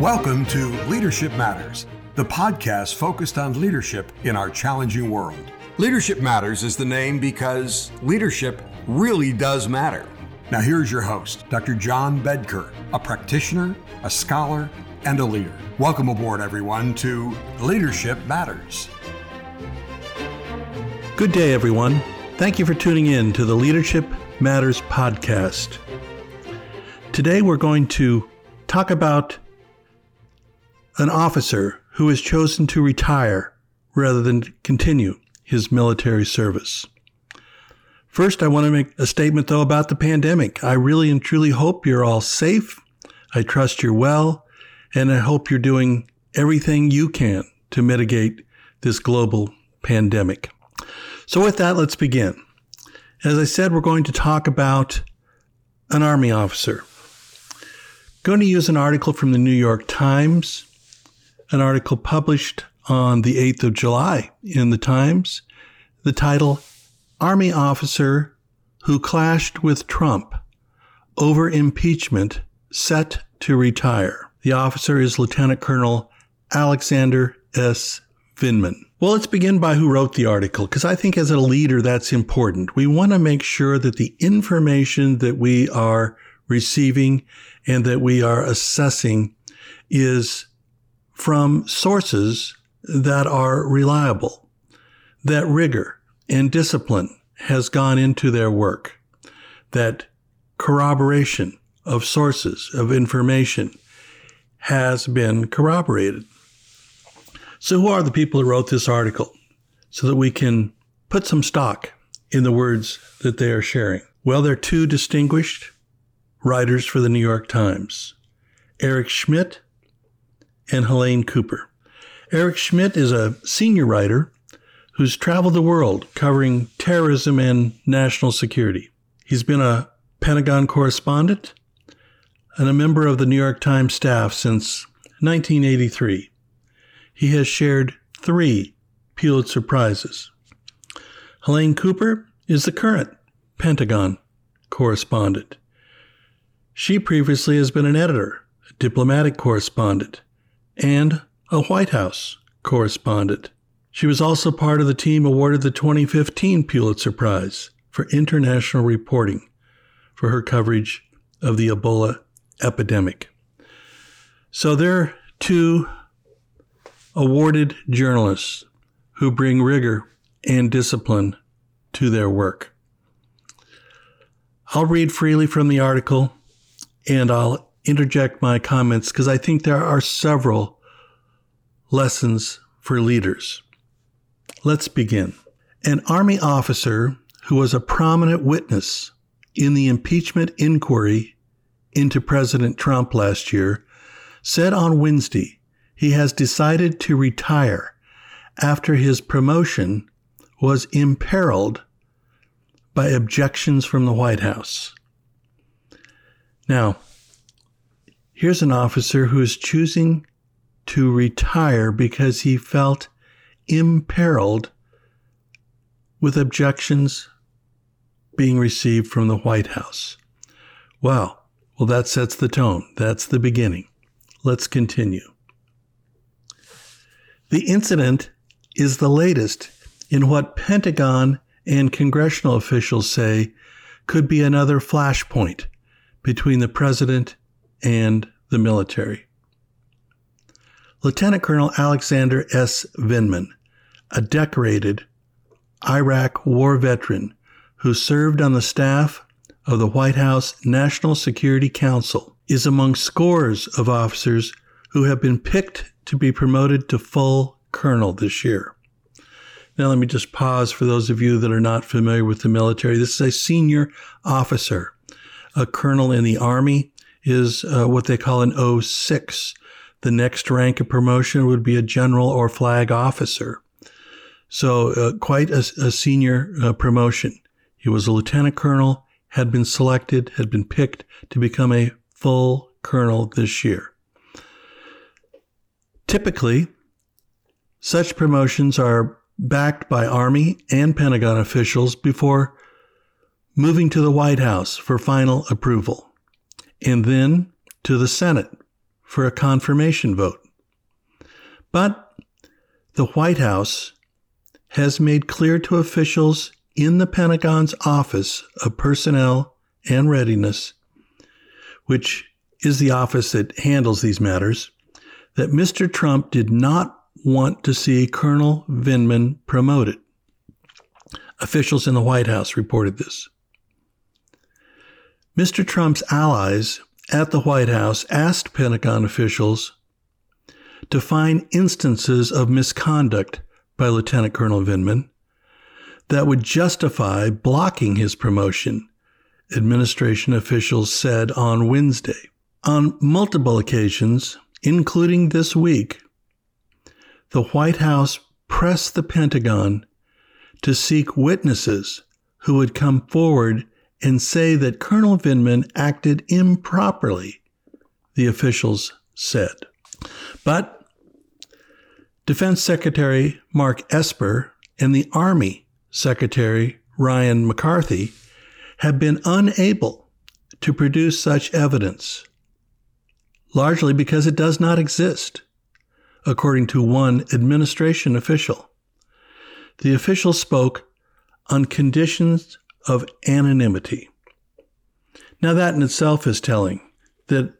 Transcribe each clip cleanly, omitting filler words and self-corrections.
Welcome to Leadership Matters, the podcast focused on leadership in our challenging world. Leadership Matters is the name because leadership really does matter. Now here's your host, Dr. John Bedker, a practitioner, a scholar, and a leader. Welcome aboard, everyone, to Leadership Matters. Good day, everyone. Thank you for tuning in to the Leadership Matters podcast. Today, we're going to talk about an officer who has chosen to retire rather than continue his military service. First, I want to make a statement, though, about the pandemic. I really and truly hope you're all safe. I trust you're well, and I hope you're doing everything you can to mitigate this global pandemic. So with that, let's begin. As I said, we're going to talk about an Army officer. I'm going to use an article from the New York Times, an article published on the 8th of July in the Times, the title, Army Officer Who Clashed with Trump Over Impeachment Set to Retire. The officer is Lieutenant Colonel Alexander S. Vindman. Well, let's begin by who wrote the article, because I think as a leader, that's important. We want to make sure that the information that we are receiving and that we are assessing is from sources that are reliable, that rigor and discipline has gone into their work, that corroboration of sources of information has been corroborated. So who are the people who wrote this article so that we can put some stock in the words that they are sharing? Well, they're two distinguished writers for the New York Times, Eric Schmidt and Helene Cooper. Eric Schmidt is a senior writer who's traveled the world covering terrorism and national security. He's been a Pentagon correspondent and a member of the New York Times staff since 1983. He has shared 3 Pulitzer Prizes. Helene Cooper is the current Pentagon correspondent. She previously has been an editor, a diplomatic correspondent, and a White House correspondent. She was also part of the team awarded the 2015 Pulitzer Prize for international reporting for her coverage of the Ebola epidemic. So they're two awarded journalists who bring rigor and discipline to their work. I'll read freely from the article and I'll interject my comments because I think there are several lessons for leaders. Let's begin. An Army officer who was a prominent witness in the impeachment inquiry into President Trump last year said on Wednesday he has decided to retire after his promotion was imperiled by objections from the White House. Now, here's an officer who is choosing to retire because he felt imperiled with objections being received from the White House. Wow. Well, that sets the tone. That's the beginning. Let's continue. The incident is the latest in what Pentagon and congressional officials say could be another flashpoint between the president and the military. Lieutenant Colonel Alexander S. Vindman, a decorated Iraq war veteran who served on the staff of the White House National Security Council, is among scores of officers who have been picked to be promoted to full colonel this year. Now let me just pause for those of you that are not familiar with the military. This is a senior officer. A colonel in the Army is what they call an O6. The next rank of promotion would be a general or flag officer. So quite a senior promotion. He was a lieutenant colonel, had been selected, had been picked to become a full colonel this year. Typically, such promotions are backed by Army and Pentagon officials before moving to the White House for final approval, and then to the Senate for a confirmation vote. But the White House has made clear to officials in the Pentagon's Office of Personnel and Readiness, which is the office that handles these matters, that Mr. Trump did not want to see Colonel Vindman promoted. Officials in the White House reported this. Mr. Trump's allies at the White House asked Pentagon officials to find instances of misconduct by Lieutenant Colonel Vindman that would justify blocking his promotion, administration officials said on Wednesday. On multiple occasions, including this week, the White House pressed the Pentagon to seek witnesses who would come forward and say that Colonel Vindman acted improperly, the officials said. But Defense Secretary Mark Esper and the Army Secretary Ryan McCarthy have been unable to produce such evidence, largely because it does not exist, according to one administration official. The official spoke on conditions of anonymity. Now that in itself is telling, that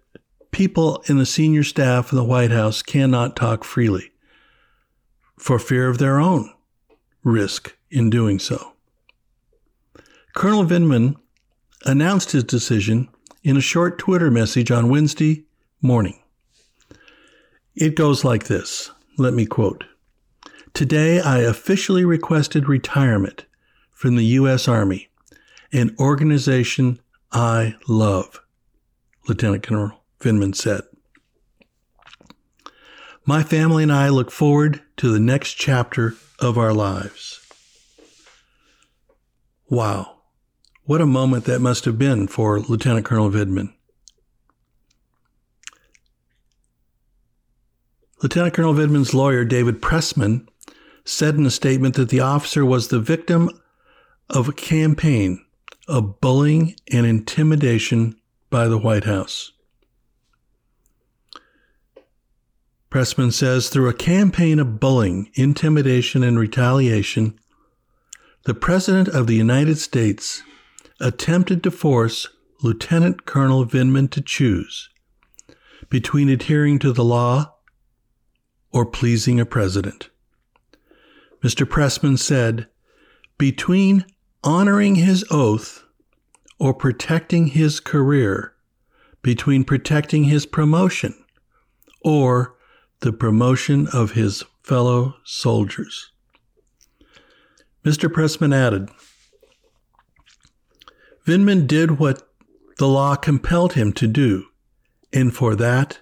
people in the senior staff of the White House cannot talk freely for fear of their own risk in doing so. Colonel Vindman announced his decision in a short Twitter message on Wednesday morning. It goes like this. Let me quote. "Today, I officially requested retirement from the U.S. Army, an organization I love," Lieutenant Colonel Vindman said. "My family and I look forward to the next chapter of our lives." Wow, what a moment that must have been for Lieutenant Colonel Vindman. Lieutenant Colonel Vindman's lawyer, David Pressman, said in a statement that the officer was the victim of a campaign of bullying and intimidation by the White House. Pressman says, "Through a campaign of bullying, intimidation, and retaliation, the President of the United States attempted to force Lieutenant Colonel Vindman to choose between adhering to the law or pleasing a president." Mr. Pressman said, "Between honoring his oath or protecting his career, between protecting his promotion or the promotion of his fellow soldiers." Mr. Pressman added, "Vindman did what the law compelled him to do, and for that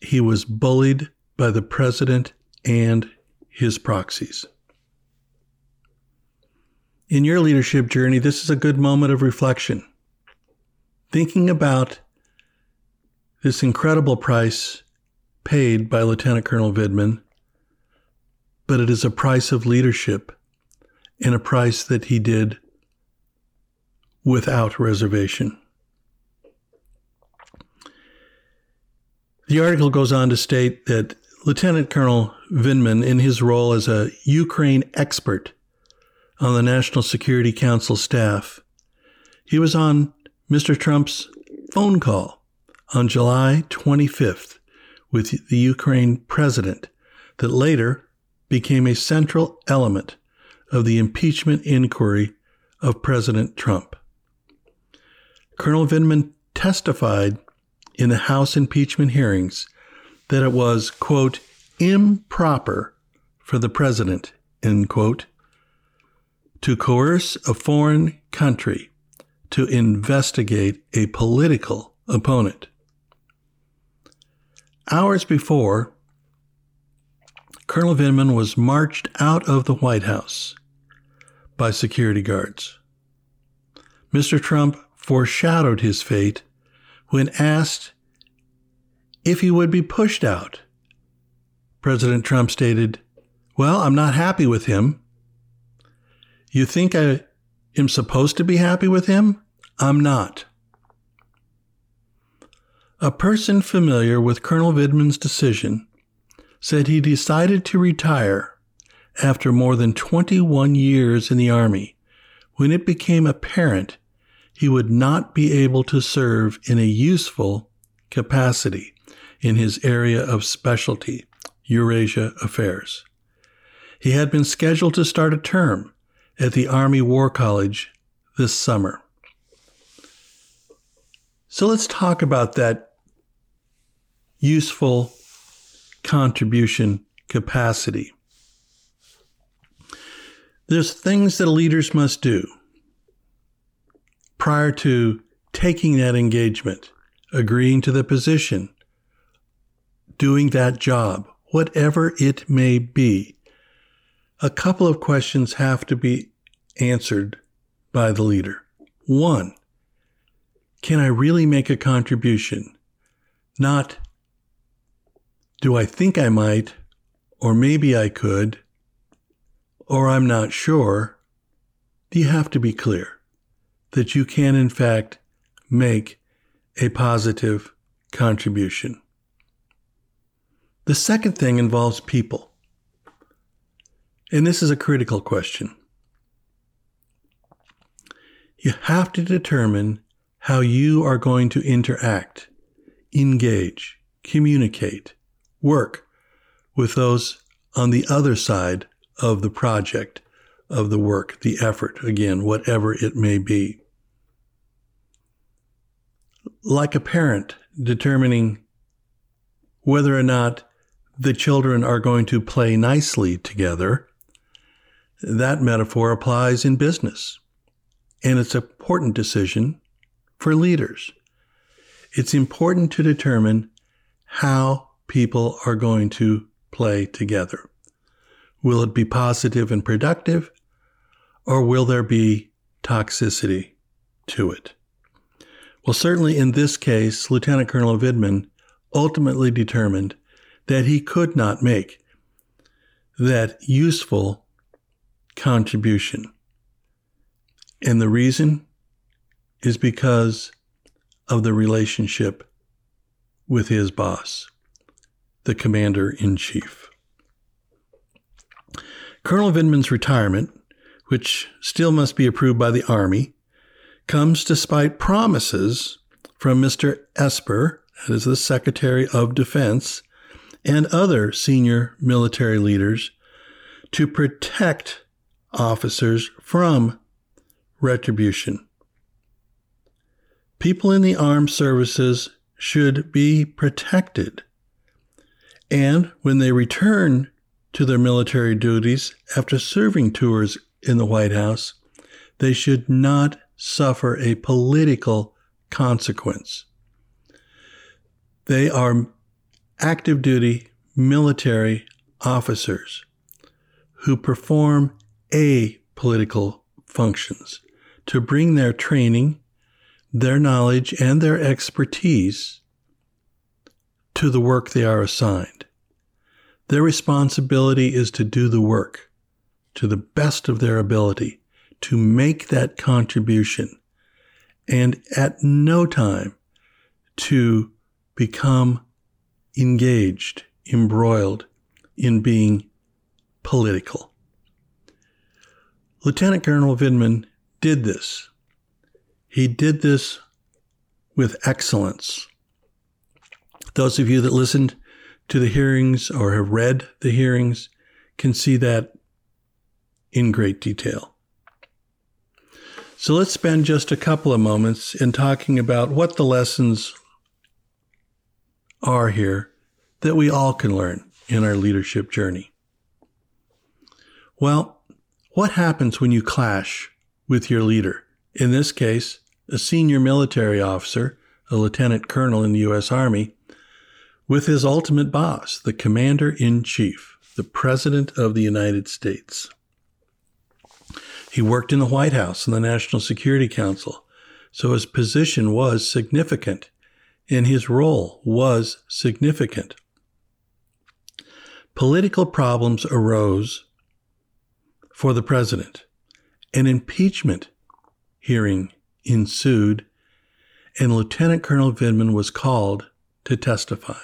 he was bullied by the president and his proxies." In your leadership journey, this is a good moment of reflection, thinking about this incredible price paid by Lieutenant Colonel Vindman, but it is a price of leadership and a price that he did without reservation. The article goes on to state that Lieutenant Colonel Vindman, in his role as a Ukraine expert on the National Security Council staff, he was on Mr. Trump's phone call on July 25th with the Ukraine president that later became a central element of the impeachment inquiry of President Trump. Colonel Vindman testified in the House impeachment hearings that it was, quote, "improper for the president," end quote, to coerce a foreign country to investigate a political opponent. Hours before, Colonel Vindman was marched out of the White House by security guards. Mr. Trump foreshadowed his fate when asked if he would be pushed out. President Trump stated, "Well, I'm not happy with him. You think I am supposed to be happy with him? I'm not." A person familiar with Colonel Vindman's decision said he decided to retire after more than 21 years in the Army when it became apparent he would not be able to serve in a useful capacity in his area of specialty, Eurasia Affairs. He had been scheduled to start a term at the Army War College this summer. So let's talk about that useful contribution capacity. There's things that leaders must do prior to taking that engagement, agreeing to the position, doing that job, whatever it may be. A couple of questions have to be answered by the leader. One, can I really make a contribution? Not, do I think I might, or maybe I could, or I'm not sure. You have to be clear that you can, in fact, make a positive contribution. The second thing involves people. And this is a critical question. You have to determine how you are going to interact, engage, communicate, work with those on the other side of the project, of the work, the effort, again, whatever it may be. Like a parent determining whether or not the children are going to play nicely together, that metaphor applies in business, and it's an important decision for leaders. It's important to determine how people are going to play together. Will it be positive and productive, or will there be toxicity to it? Well, certainly in this case, Lieutenant Colonel Vindman ultimately determined that he could not make that useful contribution. And the reason is because of the relationship with his boss, the commander-in-chief. Colonel Vindman's retirement, which still must be approved by the Army, comes despite promises from Mr. Esper, that is the Secretary of Defense, and other senior military leaders to protect officers from retribution. People in the armed services should be protected. And when they return to their military duties after serving tours in the White House, they should not suffer a political consequence. They are active duty military officers who perform apolitical functions to bring their training, their knowledge, and their expertise to the work they are assigned. Their responsibility is to do the work to the best of their ability, to make that contribution, and at no time to become engaged, embroiled in being political. Lieutenant Colonel Vindman did this. He did this with excellence. Those of you that listened to the hearings or have read the hearings can see that in great detail. So let's spend just a couple of moments in talking about what the lessons are here that we all can learn in our leadership journey. Well, what happens when you clash with your leader? In this case, a senior military officer, a lieutenant colonel in the U.S. Army, with his ultimate boss, the commander-in-chief, the President of the United States. He worked in the White House and the National Security Council, so his position was significant and his role was significant. Political problems arose for the president. An impeachment hearing ensued, and Lieutenant Colonel Vindman was called to testify.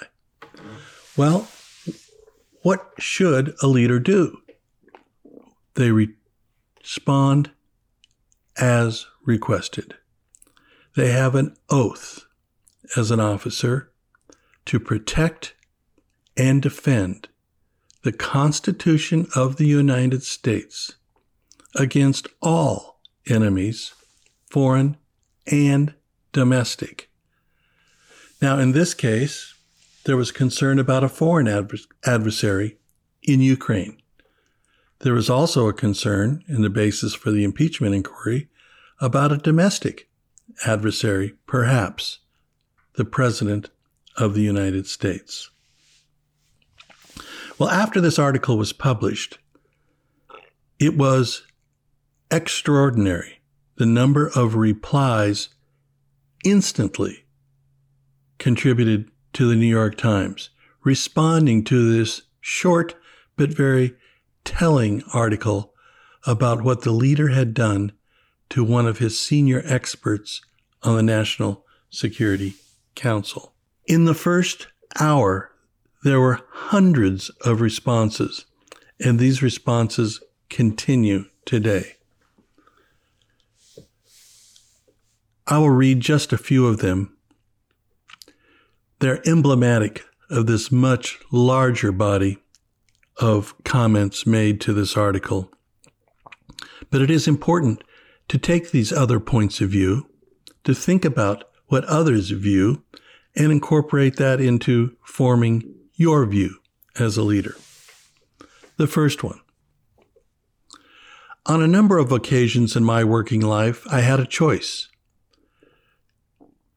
Well, what should a leader do? They respond as requested. They have an oath as an officer to protect and defend the Constitution of the United States against all enemies, foreign and domestic. Now, in this case, there was concern about a foreign adversary in Ukraine. There was also a concern, in the basis for the impeachment inquiry, about a domestic adversary, perhaps the President of the United States. Well, after this article was published, it was extraordinary, the number of replies instantly contributed to the New York Times, responding to this short but very telling article about what the leader had done to one of his senior experts on the National Security Council. In the first hour, there were hundreds of responses, and these responses continue today. I will read just a few of them. They're emblematic of this much larger body of comments made to this article. But it is important to take these other points of view, to think about what others view, and incorporate that into forming your view as a leader. The first one. On a number of occasions in my working life, I had a choice.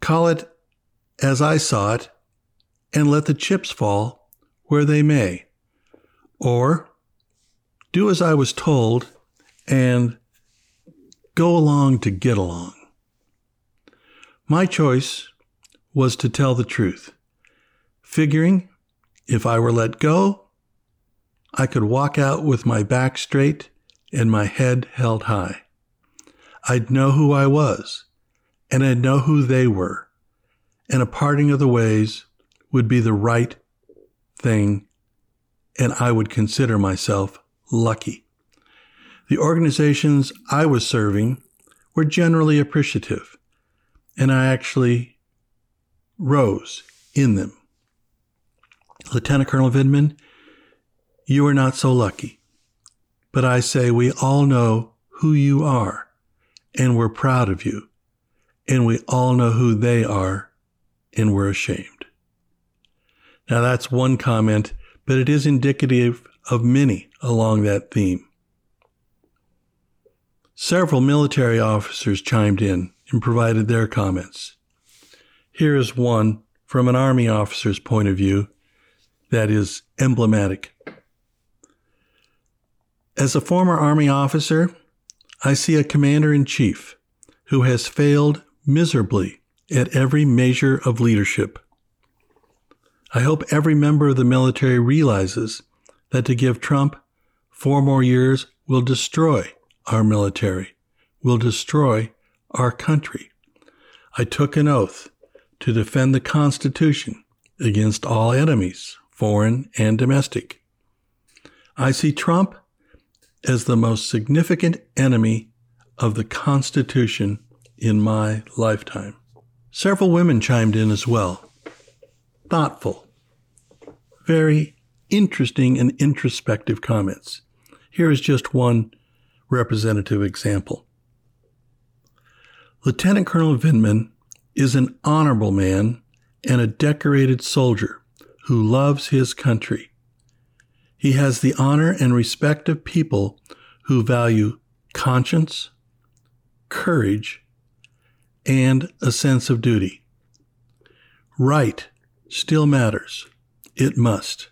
Call it as I saw it, and let the chips fall where they may. Or do as I was told and go along to get along. My choice was to tell the truth, figuring if I were let go, I could walk out with my back straight and my head held high. I'd know who I was, and I'd know who they were, and a parting of the ways would be the right thing, and I would consider myself lucky. The organizations I was serving were generally appreciative, and I actually rose in them. Lieutenant Colonel Vindman, you are not so lucky, but I say we all know who you are, and we're proud of you, and we all know who they are, and we're ashamed. Now that's one comment, but it is indicative of many along that theme. Several military officers chimed in and provided their comments. Here is one from an Army officer's point of view that is emblematic. As a former Army officer, I see a commander-in-chief who has failed miserably at every measure of leadership. I hope every member of the military realizes that to give Trump 4 more years will destroy our military, will destroy our country. I took an oath to defend the Constitution against all enemies, foreign and domestic. I see Trump as the most significant enemy of the Constitution in my lifetime. Several women chimed in as well. Thoughtful, very interesting and introspective comments. Here is just one representative example. Lieutenant Colonel Vindman is an honorable man and a decorated soldier who loves his country. He has the honor and respect of people who value conscience, courage, and a sense of duty. Right still matters. It must.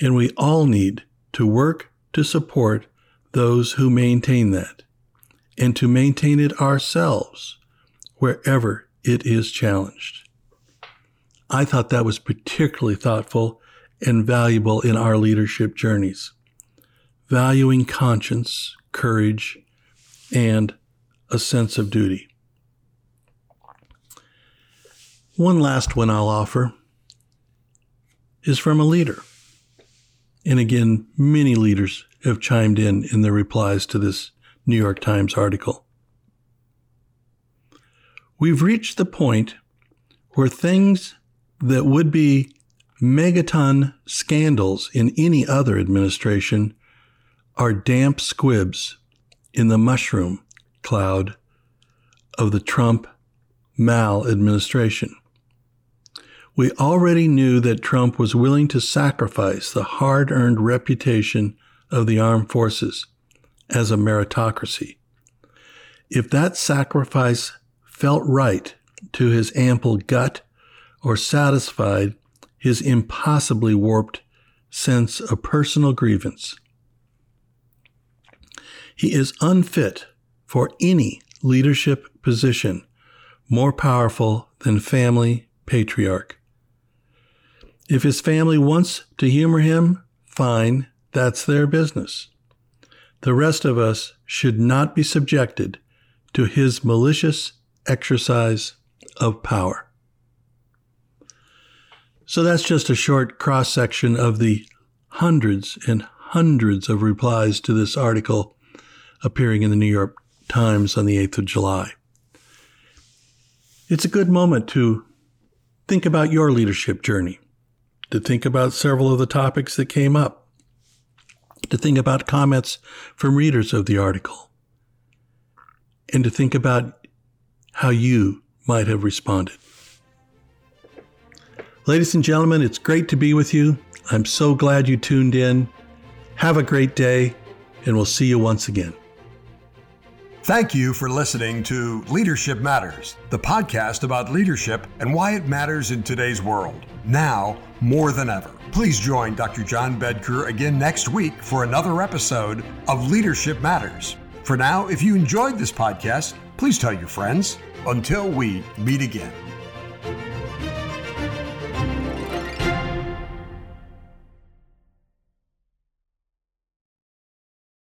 And we all need to work to support those who maintain that, and to maintain it ourselves wherever it is challenged. I thought that was particularly thoughtful and valuable in our leadership journeys, valuing conscience, courage, and a sense of duty. One last one I'll offer is from a leader. And again, many leaders have chimed in their replies to this New York Times article. We've reached the point where things that would be megaton scandals in any other administration are damp squibs in the mushroom cloud of the Trump-Mal administration. We already knew that Trump was willing to sacrifice the hard-earned reputation of the armed forces as a meritocracy, if that sacrifice felt right to his ample gut or satisfied his impossibly warped sense of personal grievance. He is unfit for any leadership position more powerful than family patriarch. If his family wants to humor him, fine, that's their business. The rest of us should not be subjected to his malicious exercise of power. So that's just a short cross-section of the hundreds and hundreds of replies to this article appearing in the New York Times on the 8th of July. It's a good moment to think about your leadership journey, to think about several of the topics that came up, to think about comments from readers of the article, and to think about how you might have responded. Ladies and gentlemen, it's great to be with you. I'm so glad you tuned in. Have a great day, and we'll see you once again. Thank you for listening to Leadership Matters, the podcast about leadership and why it matters in today's world, now more than ever. Please join Dr. John Bedker again next week for another episode of Leadership Matters. For now, if you enjoyed this podcast, please tell your friends. Until we meet again.